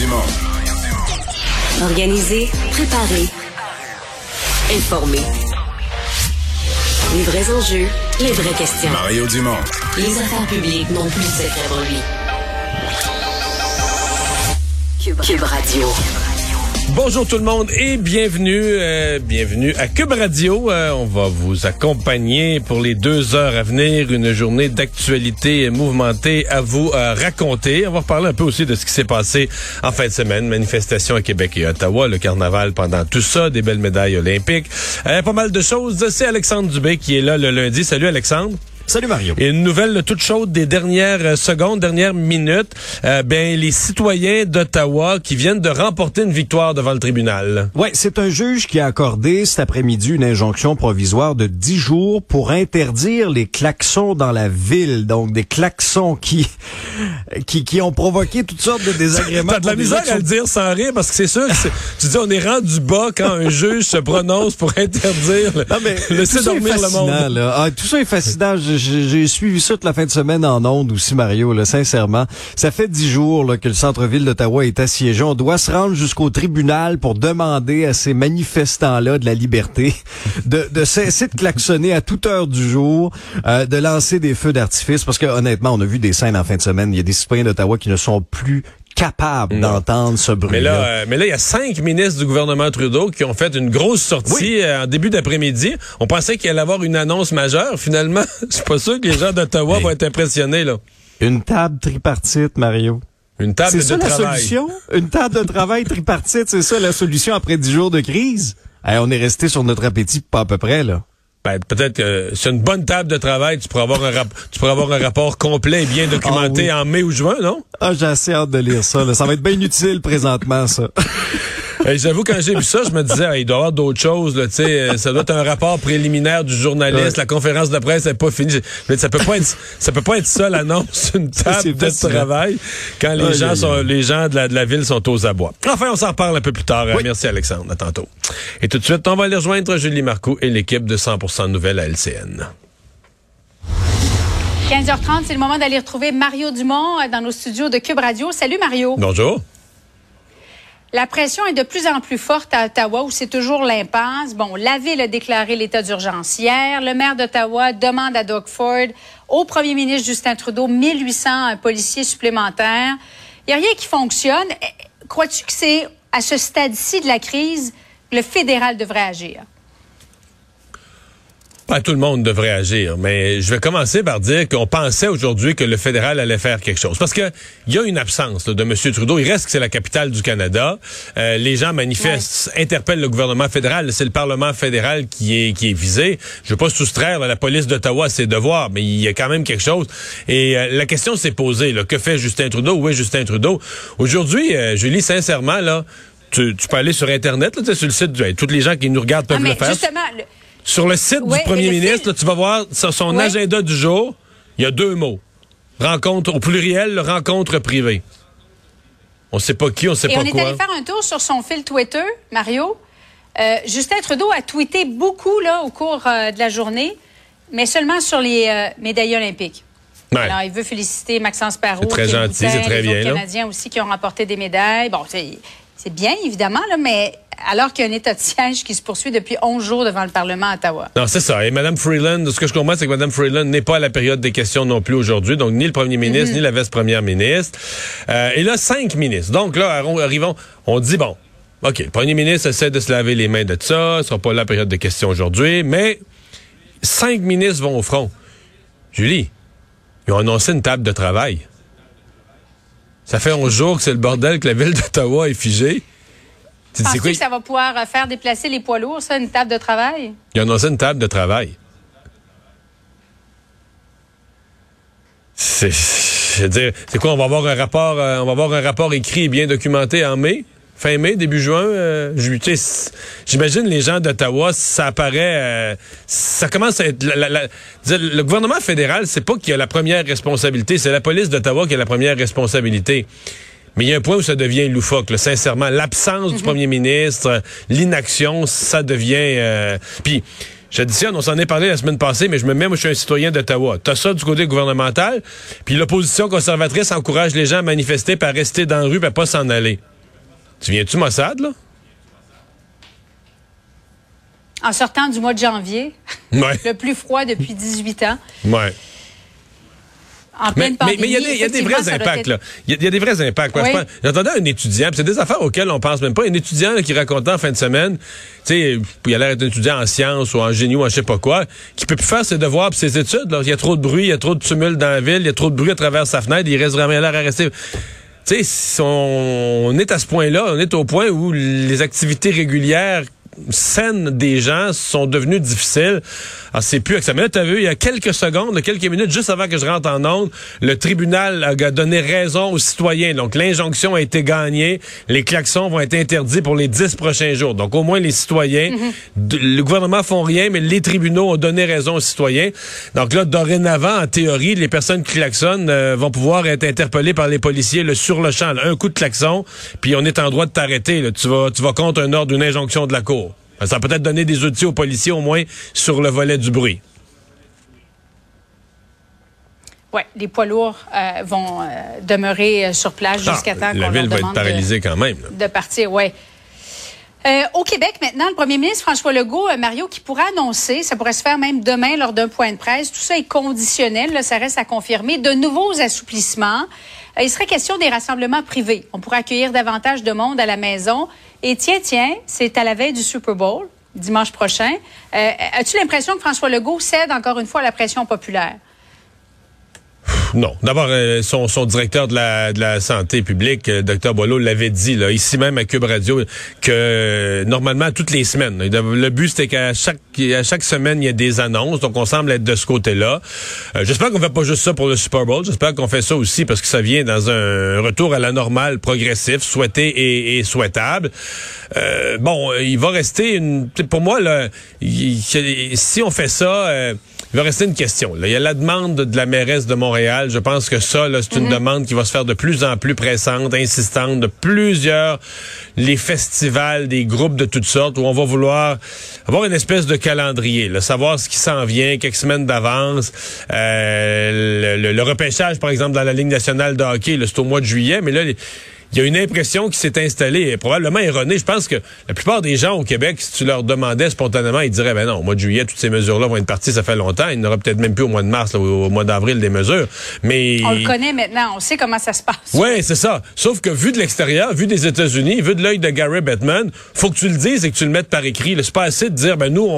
Dumont. Organiser, préparer, informer. Les vrais enjeux, les vraies questions. Mario Dumont. Les affaires publiques n'ont plus de secret pour lui. Cube Radio. Bonjour tout le monde et bienvenue à Cube Radio. On va vous accompagner pour les 2 heures à venir, une journée d'actualité mouvementée à vous raconter. On va reparler un peu aussi de ce qui s'est passé en fin de semaine, manifestation à Québec et Ottawa, le carnaval pendant tout ça, des belles médailles olympiques, pas mal de choses. C'est Alexandre Dubé qui est là le lundi. Salut Alexandre. Salut Mario. Et une nouvelle toute chaude des dernières secondes, dernières minutes. Les citoyens d'Ottawa qui viennent de remporter une victoire devant le tribunal. Oui, c'est un juge qui a accordé cet après-midi une injonction provisoire de 10 jours pour interdire les klaxons dans la ville. Donc des klaxons qui ont provoqué toutes sortes de désagréments. T'as de la misère à le dire sans rire parce que c'est sûr que tu dis on est rendu bas quand un juge se prononce pour interdire laisser dormir le monde. Tout ça est fascinant. J'ai suivi ça toute la fin de semaine en ondes aussi, Mario, là, sincèrement. Ça fait 10 jours là, que le centre-ville d'Ottawa est assiégé. On doit se rendre jusqu'au tribunal pour demander à ces manifestants-là de la liberté de cesser de klaxonner à toute heure du jour, de lancer des feux d'artifice. Parce que honnêtement, on a vu des scènes en fin de semaine. Il y a des citoyens d'Ottawa qui ne sont plus capable d'entendre ce bruit. Mais là, il y a 5 ministres du gouvernement Trudeau qui ont fait une grosse sortie en début d'après-midi. On pensait qu'il allait avoir une annonce majeure. Finalement, je suis pas sûr que les gens d'Ottawa vont être impressionnés, là. Une table tripartite, Mario. Une table de travail. C'est ça la solution? Une table de travail tripartite, c'est ça la solution après 10 jours de crise? Hey, on est resté sur notre appétit pas à peu près, là. Ben, peut-être que sur une bonne table de travail, tu pourras avoir un rapport complet et bien documenté en mai ou juin, non? Ah, j'ai assez hâte de lire ça, là. Ça va être bien utile présentement, ça. J'avoue, quand j'ai vu ça, je me disais, il doit y avoir d'autres choses, là, tu sais, ça doit être un rapport préliminaire du journaliste, la conférence de presse n'est pas finie. Mais ça peut pas être ça, l'annonce, une table de travail, quand les gens de la ville sont aux abois. Enfin, on s'en reparle un peu plus tard. Merci Alexandre, à tantôt. Et tout de suite, on va aller rejoindre Julie Marcoux et l'équipe de 100% Nouvelles à LCN. 15h30, c'est le moment d'aller retrouver Mario Dumont dans nos studios de Cube Radio. Salut Mario. Bonjour. La pression est de plus en plus forte à Ottawa, où c'est toujours l'impasse. Bon, la Ville a déclaré l'état d'urgence hier. Le maire d'Ottawa demande à Doug Ford, au premier ministre Justin Trudeau, 1800 policiers supplémentaires. Il n'y a rien qui fonctionne. Crois-tu que c'est, à ce stade-ci de la crise, le fédéral devrait agir? Ben, tout le monde devrait agir, mais je vais commencer par dire qu'on pensait aujourd'hui que le fédéral allait faire quelque chose. Parce que il y a une absence là, de M. Trudeau. Il reste que c'est la capitale du Canada. Les gens manifestent, interpellent le gouvernement fédéral. C'est le Parlement fédéral qui est visé. Je veux pas soustraire la police d'Ottawa à ses devoirs, mais il y a quand même quelque chose. Et la question s'est posée. Là, que fait Justin Trudeau? Où est Justin Trudeau? Aujourd'hui, Julie, sincèrement, là, tu peux aller sur Internet, là, sur le site du... Toutes les gens qui nous regardent peuvent le faire. Justement, sur le site du premier ministre, là, tu vas voir son agenda du jour. Il y a 2 mots. Rencontre au pluriel, rencontre privée. On ne sait pas qui, on ne sait pas quoi. Et on est allé faire un tour sur son fil Twitter, Mario. Justin Trudeau a tweeté beaucoup là, au cours de la journée, mais seulement sur les médailles olympiques. Ouais. Alors, il veut féliciter Maxence Perrault. C'est très gentil, c'est très bien. Les Canadiens aussi qui ont remporté des médailles. Bon, c'est bien, évidemment, là, mais... alors qu'il y a un état de siège qui se poursuit depuis 11 jours devant le Parlement à Ottawa. Non, c'est ça. Et Mme Freeland, ce que je comprends, c'est que Mme Freeland n'est pas à la période des questions non plus aujourd'hui. Donc, ni le premier ministre, ni la vice-première ministre. Et là, 5 ministres. Donc là, arrivons, on dit, bon, OK, le premier ministre essaie de se laver les mains de ça. Il sera pas à la période des questions aujourd'hui. Mais 5 ministres vont au front. Julie, ils ont annoncé une table de travail. Ça fait 11 jours que c'est le bordel, que la ville d'Ottawa est figée. Penses-tu que ça va pouvoir faire déplacer les poids lourds, ça, une table de travail? Ils ont annoncé une table de travail. C'est quoi, on va avoir un rapport écrit et bien documenté en mai? Fin mai, début juin? J'imagine les gens d'Ottawa, ça apparaît... ça commence à être... le gouvernement fédéral, c'est pas qu'il a la première responsabilité, c'est la police d'Ottawa qui a la première responsabilité. Mais il y a un point où ça devient loufoque, là, sincèrement. L'absence du premier ministre, l'inaction, ça devient... Puis, J'additionne, on s'en est parlé la semaine passée, mais je me mets, moi, je suis un citoyen d'Ottawa. T'as ça du côté gouvernemental, puis l'opposition conservatrice encourage les gens à manifester, puis à rester dans la rue, puis à pas s'en aller. Tu viens-tu Mossad, là? En sortant du mois de janvier, ouais. Le plus froid depuis 18 ans. Ouais. En pleine pandémie, mais il y a des vrais impacts, là. Il y a des vrais impacts. Oui. J'entendais un étudiant, pis c'est des affaires auxquelles on pense même pas. Un étudiant là, qui racontait en fin de semaine, tu sais, il a l'air d'être un étudiant en sciences ou en génie ou en je sais pas quoi, qui peut plus faire ses devoirs pis ses études. Il y a trop de bruit, il y a trop de tumulte dans la ville, il y a trop de bruit à travers sa fenêtre, il reste vraiment l'air à rester. Tu sais, si on est à ce point-là, on est au point où les activités régulières saines des gens sont devenues difficiles. Alors, c'est plus acceptable. Là, t'as vu, il y a quelques secondes, quelques minutes, juste avant que je rentre en onde, le tribunal a donné raison aux citoyens. Donc, l'injonction a été gagnée. Les klaxons vont être interdits pour les 10 prochains jours. Donc, au moins, les citoyens, le gouvernement font rien, mais les tribunaux ont donné raison aux citoyens. Donc là, dorénavant, en théorie, les personnes qui klaxonnent vont pouvoir être interpellées par les policiers sur le champ. Là, un coup de klaxon, puis on est en droit de t'arrêter. Là. Tu vas contre un ordre, une injonction de la cour. Ça va peut-être donner des outils aux policiers, au moins, sur le volet du bruit. Oui, les poids lourds vont demeurer sur place jusqu'à temps qu'on leur demande de partir. La ville va être paralysée quand même. Là. De partir, oui. Au Québec, maintenant, le premier ministre François Legault, Mario, qui pourra annoncer, ça pourrait se faire même demain lors d'un point de presse, tout ça est conditionnel, là, ça reste à confirmer, de nouveaux assouplissements. Il serait question des rassemblements privés. On pourrait accueillir davantage de monde à la maison. Et tiens, c'est à la veille du Super Bowl, dimanche prochain. As-tu l'impression que François Legault cède encore une fois à la pression populaire? Non. D'abord, son directeur de la santé publique, Dr Boileau, l'avait dit là, ici même à Cube Radio, que normalement, toutes les semaines, le but c'était qu'à chaque semaine, il y ait des annonces. Donc, on semble être de ce côté-là. J'espère qu'on fait pas juste ça pour le Super Bowl. J'espère qu'on fait ça aussi parce que ça vient dans un retour à la normale progressif, souhaité et souhaitable. Bon, il va rester pour moi, là, si on fait ça... il va rester une question. Là. Il y a la demande de la mairesse de Montréal. Je pense que ça, là, c'est une demande qui va se faire de plus en plus pressante, insistante, de plusieurs les festivals, des groupes de toutes sortes, où on va vouloir avoir une espèce de calendrier, là, savoir ce qui s'en vient, quelques semaines d'avance. Le repêchage, par exemple, dans la Ligue nationale de hockey, là, c'est au mois de juillet, mais là... Il y a une impression qui s'est installée, probablement erronée. Je pense que la plupart des gens au Québec, si tu leur demandais spontanément, ils diraient, ben non, au mois de juillet, toutes ces mesures-là vont être parties, ça fait longtemps. Il n'y aura peut-être même plus au mois de mars, là, au mois d'avril des mesures. Mais on le connaît maintenant, on sait comment ça se passe. Oui, c'est ça. Sauf que vu de l'extérieur, vu des États-Unis, vu de l'œil de Gary Bettman, faut que tu le dises et que tu le mettes par écrit. Là, c'est pas assez de dire, ben nous,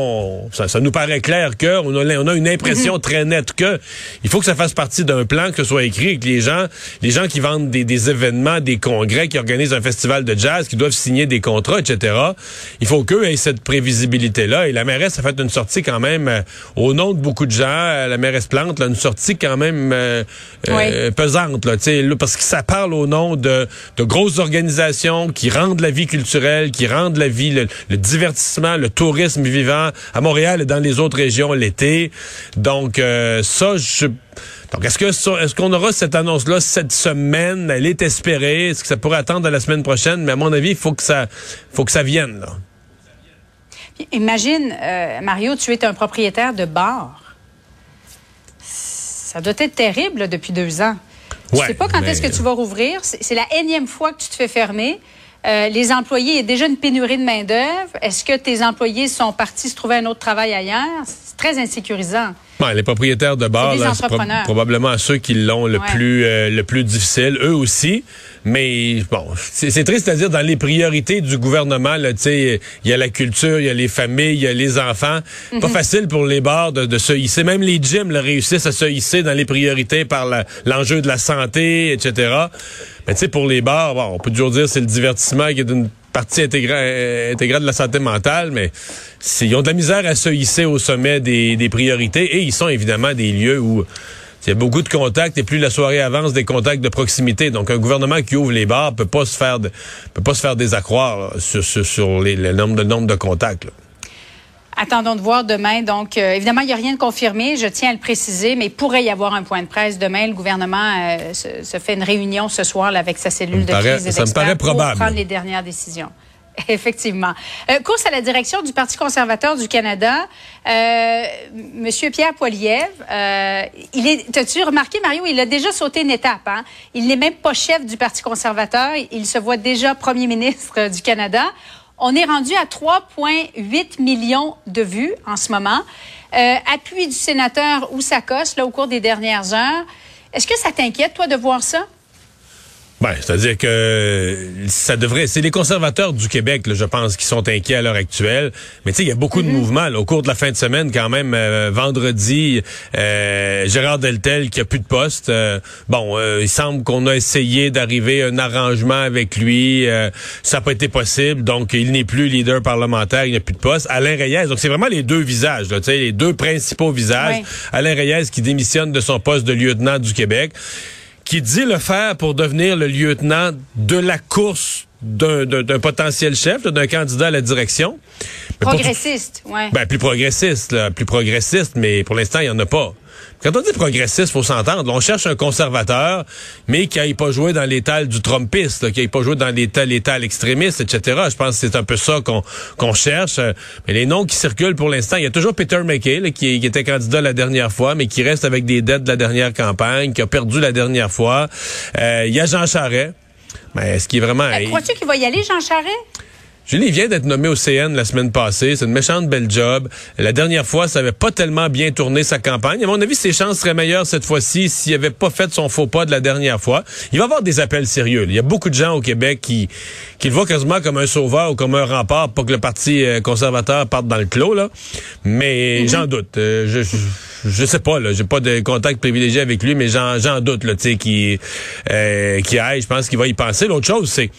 ça nous paraît clair que, on a une impression très nette que, il faut que ça fasse partie d'un plan, que ce soit écrit et que les gens qui vendent des événements, des congrès, qui organisent un festival de jazz, qui doivent signer des contrats, etc. Il faut qu'eux aient cette prévisibilité-là. Et la mairesse a fait une sortie quand même au nom de beaucoup de gens. La mairesse Plante, là, une sortie quand même pesante, là, parce que ça parle au nom de grosses organisations qui rendent la vie culturelle, qui rendent la vie, le divertissement, le tourisme vivant à Montréal et dans les autres régions l'été. Donc, Donc, est-ce qu'on aura cette annonce-là cette semaine? Elle est espérée. Est-ce que ça pourrait attendre à la semaine prochaine? Mais à mon avis, il faut que ça vienne, là. Imagine, Mario, tu es un propriétaire de bar. Ça doit être terrible, là, depuis 2 ans. Ouais, tu sais pas quand est-ce que tu vas rouvrir. C'est la énième fois que tu te fais fermer. Les employés, il y a déjà une pénurie de main-d'œuvre. Est-ce que tes employés sont partis se trouver un autre travail ailleurs? C'est très insécurisant. Ouais, les propriétaires de bars, c'est probablement ceux qui l'ont le plus difficile, eux aussi. Mais bon, c'est triste à dire, dans les priorités du gouvernement, tu sais, il y a la culture, il y a les familles, il y a les enfants. Pas facile pour les bars de se hisser. Même les gyms réussissent à se hisser dans les priorités par l'enjeu de la santé, etc. Mais tu sais, pour les bars, bon, on peut toujours dire c'est le divertissement qui est une partie intégrale de la santé mentale, mais ils ont de la misère à se hisser au sommet des priorités, et ils sont évidemment des lieux où il y a beaucoup de contacts, et plus la soirée avance, des contacts de proximité. Donc, un gouvernement qui ouvre les bars peut pas se faire désaccroire là, sur le nombre de contacts, là. Attendons de voir demain. Donc, évidemment, il n'y a rien de confirmé, je tiens à le préciser, mais il pourrait y avoir un point de presse demain. Le gouvernement se fait une réunion ce soir là, avec sa cellule de crise et d'experts pour prendre les dernières décisions. Effectivement. Course à la direction du Parti conservateur du Canada. Monsieur Pierre Poilievre, t'as-tu remarqué, Mario, il a déjà sauté une étape, hein? Il n'est même pas chef du Parti conservateur. Il se voit déjà premier ministre du Canada. On est rendu à 3,8 millions de vues en ce moment. Appui du sénateur Oussakos, là, au cours des dernières heures. Est-ce que ça t'inquiète, toi, de voir ça? Ben, c'est-à-dire que ça devrait... C'est les conservateurs du Québec, là, je pense, qui sont inquiets à l'heure actuelle. Mais tu sais, il y a beaucoup de mouvements. Là, au cours de la fin de semaine, quand même, vendredi, Gérard Deltell qui a plus de poste. Il semble qu'on a essayé d'arriver à un arrangement avec lui. Ça n'a pas été possible. Donc, il n'est plus leader parlementaire. Il n'y a plus de poste. Alain Rayes. Donc, c'est vraiment les deux visages, là, tu sais, les deux principaux visages. Oui. Alain Rayes qui démissionne de son poste de lieutenant du Québec, qui dit le faire pour devenir le lieutenant de la course d'un potentiel chef, d'un candidat à la direction. Mais progressiste, oui. Ben, plus progressiste, mais pour l'instant, il n'y en a pas. Quand on dit progressiste, faut s'entendre. On cherche un conservateur, mais qui n'aille pas jouer dans l'étale du trumpiste, là, qui n'aille pas jouer dans l'étale extrémiste, etc. Je pense que c'est un peu ça qu'on cherche. Mais les noms qui circulent pour l'instant, il y a toujours Peter McKay, là, qui était candidat la dernière fois, mais qui reste avec des dettes de la dernière campagne, qui a perdu la dernière fois. Il y a Jean Charest. Mais est-ce qu'il est vraiment... crois-tu qu'il va y aller, Jean Charest? Julie vient d'être nommée au CN la semaine passée. C'est une méchante belle job. La dernière fois, ça n'avait pas tellement bien tourné sa campagne. À mon avis, ses chances seraient meilleures cette fois-ci s'il n'avait pas fait son faux pas de la dernière fois. Il va y avoir des appels sérieux. Il y a beaucoup de gens au Québec qui le voient quasiment comme un sauveur ou comme un rempart pour que le Parti conservateur parte dans le clos, là. Mais j'en doute. Je sais pas, là. J'ai pas de contact privilégié avec lui, mais j'en doute, là, tu sais, qui aille. Je pense qu'il va y penser. L'autre chose, c'est...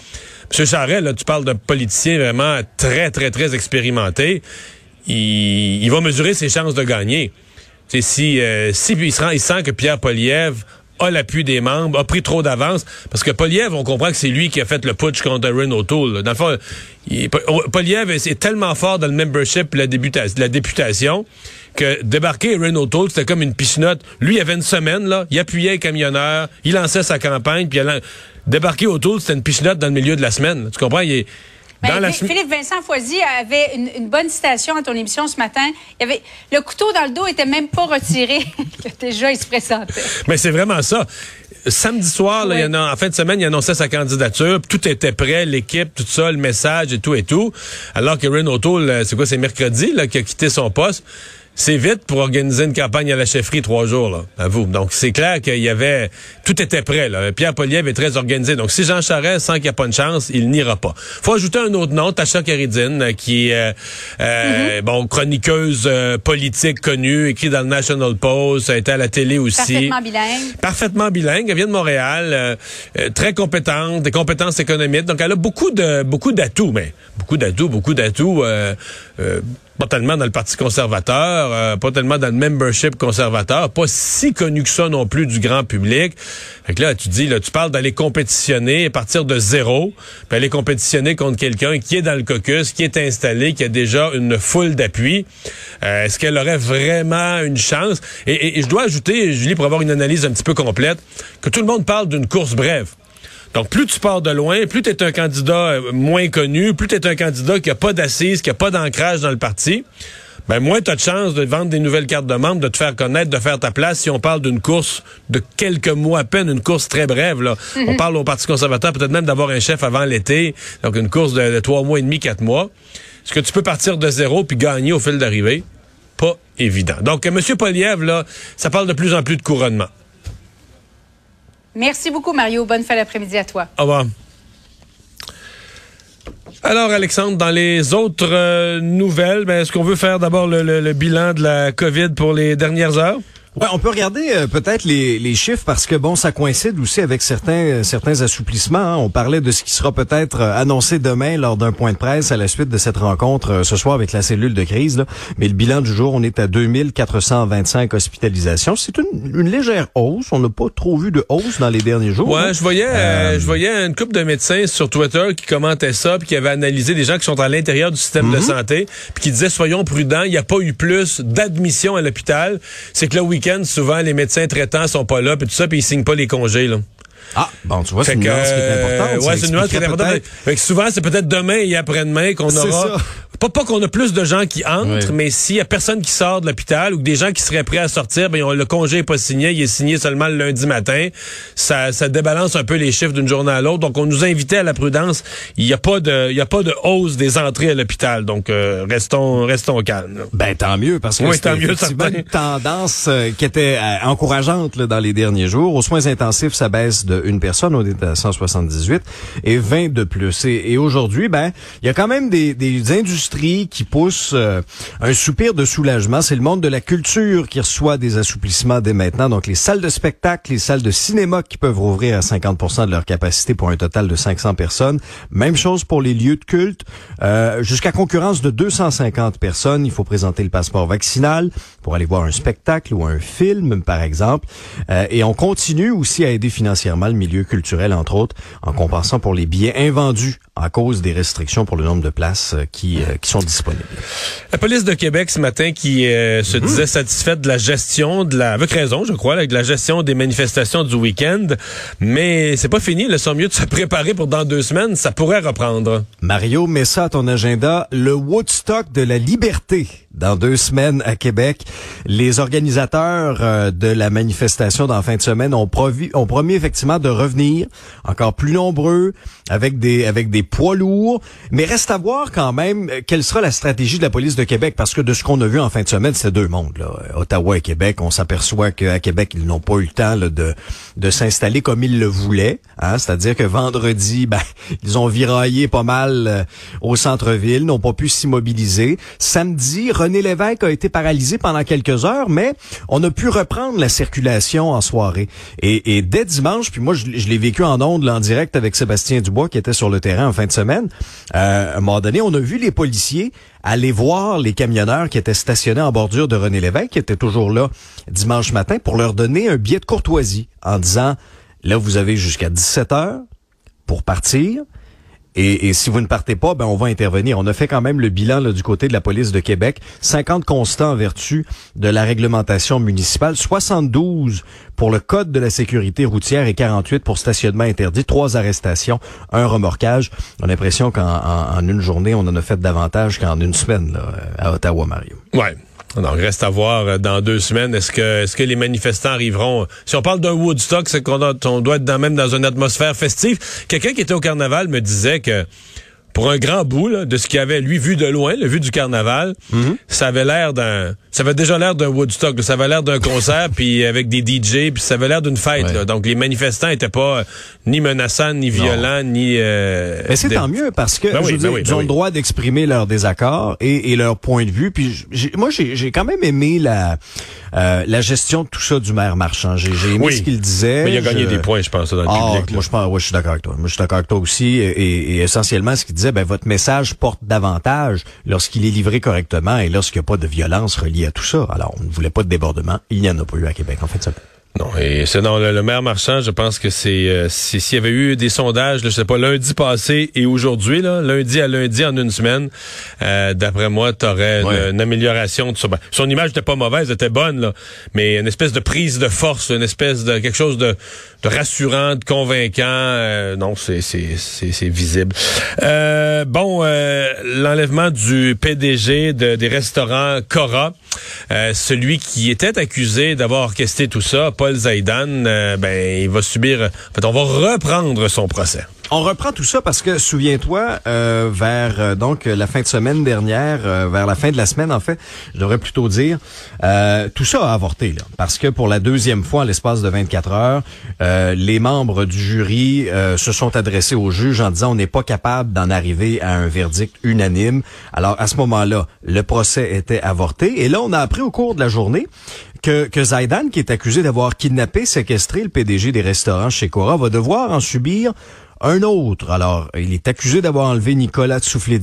M. Charest, là, tu parles d'un politicien vraiment très, très, très expérimenté. Il va mesurer ses chances de gagner. C'est si il sent que Pierre Poilievre a l'appui des membres, a pris trop d'avance. Parce que Poilievre, on comprend que c'est lui qui a fait le putsch contre Erin O'Toole. Dans le fond, Poilievre est tellement fort dans le membership et la députation que débarquer Erin O'Toole, c'était comme une pichenotte. Lui, il avait une semaine, là, il appuyait les camionneurs, il lançait sa campagne, puis débarquer O'Toole, c'était une pichenotte dans le milieu de la semaine. Tu comprends? Philippe Vincent Foisy avait une bonne citation à ton émission ce matin. Il avait le couteau dans le dos, était même pas retiré. Déjà, il se présentait. Mais c'est vraiment ça. Samedi soir, là, en fin de semaine, il annonçait sa candidature. Tout était prêt, l'équipe, tout ça, le message et tout. Alors que Erin O'Toole, c'est mercredi, là, qui a quitté son poste. C'est vite pour organiser une campagne à la chefferie 3 jours, là, à vous. Donc, c'est clair qu'il y avait... Tout était prêt, là. Pierre Poilievre est très organisé. Donc, si Jean Charest sent qu'il n'y a pas de chance, il n'ira pas. Faut ajouter un autre nom, Tasha Carridine, qui est chroniqueuse politique connue, écrit dans le National Post, a été à la télé aussi. Parfaitement bilingue. Elle vient de Montréal. Très compétente, des compétences économiques. Donc, elle a beaucoup d'atouts. Pas tellement dans le Parti conservateur, pas tellement dans le membership conservateur, pas si connu que ça non plus du grand public. Fait que là, tu parles d'aller compétitionner à partir de zéro, puis aller compétitionner contre quelqu'un qui est dans le caucus, qui est installé, qui a déjà une foule d'appui. Est-ce qu'elle aurait vraiment une chance? Et je dois ajouter, Julie, pour avoir une analyse un petit peu complète, que tout le monde parle d'une course brève. Donc, plus tu pars de loin, plus tu es un candidat moins connu, plus tu es un candidat qui n'a pas d'assises, qui n'a pas d'ancrage dans le parti, ben moins tu as de chances de vendre des nouvelles cartes de membres, de te faire connaître, de faire ta place. Si on parle d'une course de quelques mois à peine, une course très brève, là. On parle au Parti conservateur peut-être même d'avoir un chef avant l'été, donc une course de 3 mois et demi, 4 mois. Est-ce que tu peux partir de zéro puis gagner au fil d'arrivée? Pas évident. Donc, M. Poilievre, là, ça parle de plus en plus de couronnement. Merci beaucoup, Mario. Bonne fin d'après-midi à toi. Au revoir. Alors, Alexandre, dans les autres nouvelles, est-ce qu'on veut faire d'abord le bilan de la COVID pour les dernières heures? Ouais, on peut regarder peut-être les chiffres parce que ça coïncide aussi avec certains assouplissements, hein. On parlait de ce qui sera peut-être annoncé demain lors d'un point de presse à la suite de cette rencontre ce soir avec la cellule de crise, là. Mais le bilan du jour, on est à 2425 hospitalisations. C'est une légère hausse. On n'a pas trop vu de hausse dans les derniers jours. Ouais, hein. Je voyais une couple de médecins sur Twitter qui commentaient ça puis qui avaient analysé des gens qui sont à l'intérieur du système de santé puis qui disaient soyons prudents, il n'y a pas eu plus d'admissions à l'hôpital. C'est que là, oui, souvent, les médecins traitants sont pas là, puis tout ça, puis ils signent pas les congés, là. Ah, bon, tu vois, c'est une nuance qui est importante. Oui, c'est une nuance qui est importante. Fait que souvent, c'est peut-être demain et après-demain qu'on aura... Pas qu'on a plus de gens qui entrent, oui. Mais s'il y a personne qui sort de l'hôpital ou que des gens qui seraient prêts à sortir, ben le congé n'est pas signé, il est signé seulement le lundi matin. Ça débalance un peu les chiffres d'une journée à l'autre. Donc, on nous invitait à la prudence. Il n'y a pas de hausse des entrées à l'hôpital. Donc, restons calmes. Là. Ben, tant mieux, parce que c'est une tendance qui était encourageante là, dans les derniers jours. Aux soins intensifs, ça baisse de une personne. On est à 178 et 20 de plus. Et aujourd'hui, ben, il y a quand même des industries qui pousse un soupir de soulagement. C'est le monde de la culture qui reçoit des assouplissements dès maintenant. Donc, les salles de spectacle, les salles de cinéma qui peuvent rouvrir à 50% de leur capacité pour un total de 500 personnes. Même chose pour les lieux de culte. Jusqu'à concurrence de 250 personnes, il faut présenter le passeport vaccinal pour aller voir un spectacle ou un film, par exemple. Et on continue aussi à aider financièrement le milieu culturel, entre autres, en compensant pour les billets invendus à cause des restrictions pour le nombre de places qui sont disponibles. La police de Québec ce matin qui se disait satisfaite de la gestion avec raison je crois, de la gestion des manifestations du week-end, mais c'est pas fini, ils sont mieux de se préparer pour dans 2 semaines, ça pourrait reprendre. Mario, mets ça à ton agenda, le Woodstock de la liberté dans 2 semaines à Québec. Les organisateurs de la manifestation dans la fin de semaine ont promis effectivement de revenir encore plus nombreux avec des poids lourds, mais reste à voir quand même quelle sera la stratégie de la police de Québec, parce que de ce qu'on a vu en fin de semaine, c'est 2 mondes, là. Ottawa et Québec, on s'aperçoit qu'à Québec, ils n'ont pas eu le temps là, de s'installer comme ils le voulaient, hein? C'est-à-dire que vendredi, ils ont viraillé pas mal au centre-ville, n'ont pas pu s'immobiliser. Samedi, René Lévesque a été paralysé pendant quelques heures, mais on a pu reprendre la circulation en soirée. Et dès dimanche, puis moi, je l'ai vécu en ondes, là, en direct avec Sébastien Dubois, qui était sur le terrain en fin de semaine. À un moment donné, on a vu les policiers aller voir les camionneurs qui étaient stationnés en bordure de René Lévesque, qui étaient toujours là dimanche matin, pour leur donner un billet de courtoisie en disant, là, vous avez jusqu'à 17 heures pour partir. Et si vous ne partez pas, ben on va intervenir. On a fait quand même le bilan là, du côté de la police de Québec. 50 constats en vertu de la réglementation municipale, 72 pour le Code de la sécurité routière et 48 pour stationnement interdit, 3 arrestations, 1 remorquage. On a l'impression qu'en une journée, on en a fait davantage qu'en une semaine là, à Ottawa, Mario. Ouais. Donc, reste à voir dans 2 semaines. Est-ce que les manifestants arriveront? Si on parle d'un Woodstock, c'est qu'on doit être même dans une atmosphère festive. Quelqu'un qui était au carnaval me disait que pour un grand bout là, de ce qu'il avait, lui, vu de loin, la vue du carnaval, ça avait déjà l'air d'un Woodstock, là. Ça avait l'air d'un concert, puis avec des DJ, puis ça avait l'air d'une fête. Ouais. Là. Donc, les manifestants étaient pas ni menaçants, ni violents, ni... Mais c'est tant mieux, parce que ils ont le droit d'exprimer leur désaccord et leur point de vue. Puis j'ai quand même aimé la gestion de tout ça du maire Marchand. J'ai aimé ce qu'il disait. Mais il a gagné des points, je pense, dans le public. Moi, je suis d'accord avec toi. Moi, je suis d'accord avec toi aussi. Et essentiellement, ce qu'il disait, votre message porte davantage lorsqu'il est livré correctement et lorsqu'il n'y a pas de violence reliée à tout ça. Alors, on ne voulait pas de débordement. Il n'y en a pas eu à Québec, en fait, ça. Non, et c'est le maire Marchand, je pense que c'est s'il y avait eu des sondages, lundi passé et aujourd'hui, là, lundi à lundi en une semaine, d'après moi, t'aurais une amélioration de ça. Son image n'était pas mauvaise, elle était bonne, là, mais une espèce de prise de force, une espèce de quelque chose de rassurant, de convaincant. Non, c'est visible. L'enlèvement du PDG des restaurants Cora, celui qui était accusé d'avoir orchestré tout ça, Paul Zaidan, il va subir... En fait, on va reprendre son procès. On reprend tout ça parce que, souviens-toi, vers la fin de semaine dernière, vers la fin de la semaine, en fait, je devrais plutôt dire, tout ça a avorté, là, parce que pour la 2e fois, en l'espace de 24 heures, les membres du jury se sont adressés au juge en disant on n'est pas capable d'en arriver à un verdict unanime. Alors, à ce moment-là, le procès était avorté. Et là, on a appris au cours de la journée que Zaidan, qui est accusé d'avoir kidnappé, séquestré le PDG des restaurants chez Cora, va devoir en subir un autre. Alors, il est accusé d'avoir enlevé Nicolas Soufflet,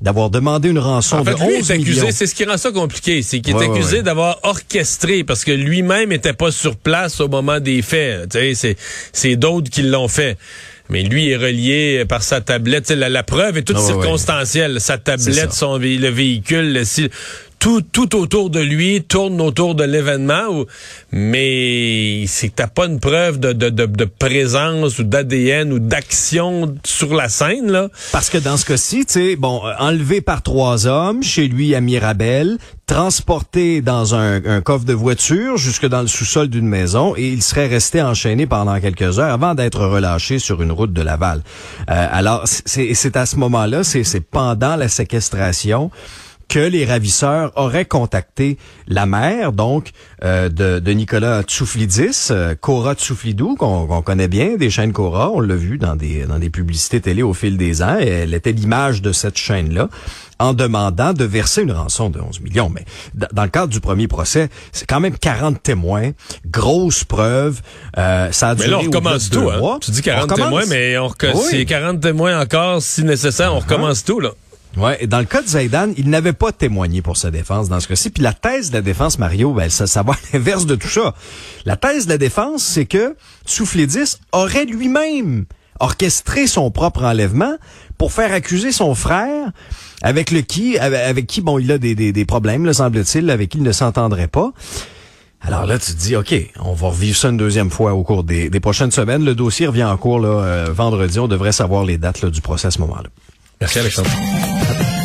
d'avoir demandé une rançon de 11 millions. En fait, lui est accusé, c'est ce qui rend ça compliqué, c'est qu'il est accusé d'avoir orchestré, parce que lui-même était pas sur place au moment des faits. Tu sais, c'est d'autres qui l'ont fait. Mais lui est relié par sa tablette. La preuve est toute circonstancielle. Sa tablette, le véhicule, tout autour de lui tourne autour de l'événement, mais si t'as pas une preuve de présence ou d'ADN ou d'action sur la scène, là. Parce que dans ce cas-ci, tu sais, bon, enlevé par 3 hommes, chez lui à Mirabel, transporté dans un coffre de voiture jusque dans le sous-sol d'une maison, et il serait resté enchaîné pendant quelques heures avant d'être relâché sur une route de Laval. Alors, c'est à ce moment-là, c'est pendant la séquestration que les ravisseurs auraient contacté la mère, donc, de Nicolas Tsouflidis, Cora Tsouflidou, qu'on connaît bien, des chaînes Cora, on l'a vu dans des publicités télé au fil des ans, et elle était l'image de cette chaîne-là, en demandant de verser une rançon de 11 millions. Mais dans le cadre du premier procès, c'est quand même 40 témoins, grosses preuves, ça a duré au bout de 2 mois. Mais là, on recommence tout, hein? Tu dis 40 témoins, mais c'est 40 témoins encore, si nécessaire, on recommence tout, là. Ouais, dans le cas de Zaidan, il n'avait pas témoigné pour sa défense dans ce cas-ci. Puis la thèse de la défense, Mario, ça va à l'inverse de tout ça. La thèse de la défense, c'est que Tsouflidis aurait lui-même orchestré son propre enlèvement pour faire accuser son frère, avec qui bon, il a des problèmes, là, semble-t-il, avec qui il ne s'entendrait pas. Alors là, tu te dis, OK, on va revivre ça une deuxième fois au cours des prochaines semaines. Le dossier revient en cours là, vendredi. On devrait savoir les dates là, du procès à ce moment-là. Merci Alexandre.